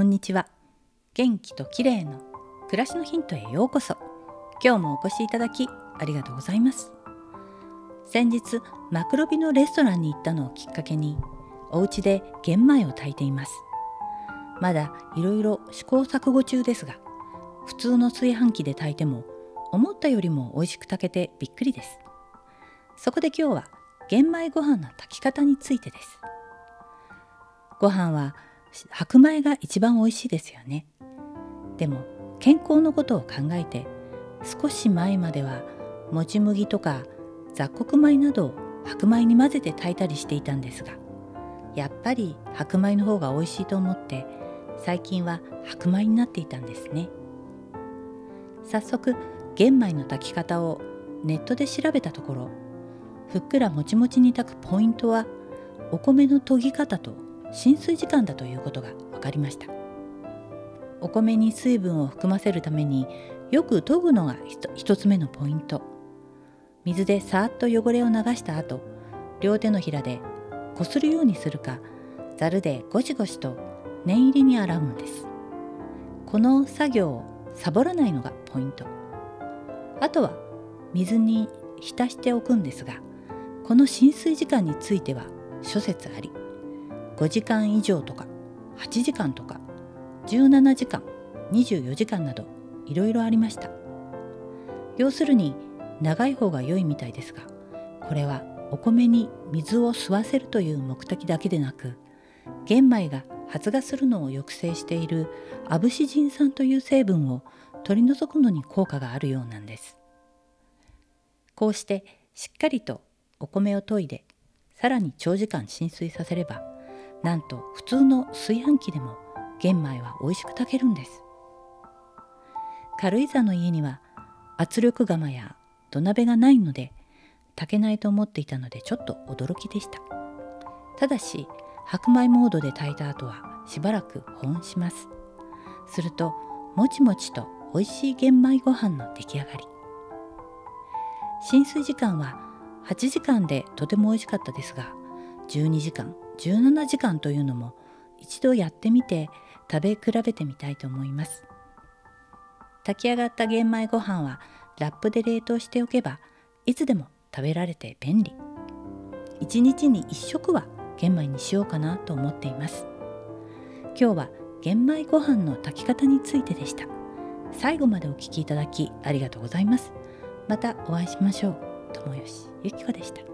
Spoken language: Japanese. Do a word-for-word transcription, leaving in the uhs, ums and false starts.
こんにちは。元気と綺麗の暮らしのヒントへようこそ。今日もお越しいただきありがとうございます。先日マクロビのレストランに行ったのをきっかけに、お家で玄米を炊いています。まだいろいろ試行錯誤中ですが、普通の炊飯器で炊いても思ったよりも美味しく炊けてびっくりです。そこで今日は玄米ご飯の炊き方についてです。ご飯は白米が一番美味しいですよね。でも健康のことを考えて、少し前まではもち麦とか雑穀米などを白米に混ぜて炊いたりしていたんですが、やっぱり白米の方が美味しいと思って最近は白米になっていたんですね。早速玄米の炊き方をネットで調べたところ、ふっくらもちもちに炊くポイントはお米の研ぎ方と浸水時間だということが分かりました。お米に水分を含ませるためによく研ぐのが一つ目のポイント。水でさーっと汚れを流した後、両手のひらでこするようにするか、ざるでゴシゴシと念入りに洗うんです。この作業をサボらないのがポイント。あとは水に浸しておくんですが、この浸水時間については諸説あり、ごじかん以上とかはちじかんとかじゅうななじかん、にじゅうよじかんなどいろいろありました。要するに長い方が良いみたいですが、これはお米に水を吸わせるという目的だけでなく、玄米が発芽するのを抑制しているアブシジン酸という成分を取り除くのに効果があるようなんです。こうしてしっかりとお米を研いで、さらに長時間浸水させれば、なんと普通の炊飯器でも玄米は美味しく炊けるんです。軽井沢の家には圧力釜や土鍋がないので炊けないと思っていたので、ちょっと驚きでした。ただし白米モードで炊いた後はしばらく保温します。するともちもちと美味しい玄米ご飯の出来上がり。浸水時間ははちじかんでとても美味しかったですが、じゅうにじかん、じゅうななじかんというのも一度やってみて食べ比べてみたいと思います。炊き上がった玄米ご飯はラップで冷凍しておけばいつでも食べられて便利。いちにちにいっしょくは玄米にしようかなと思っています。今日は玄米ご飯の炊き方についてでした。最後までお聞きいただきありがとうございます。またお会いしましょう。友吉ゆき子でした。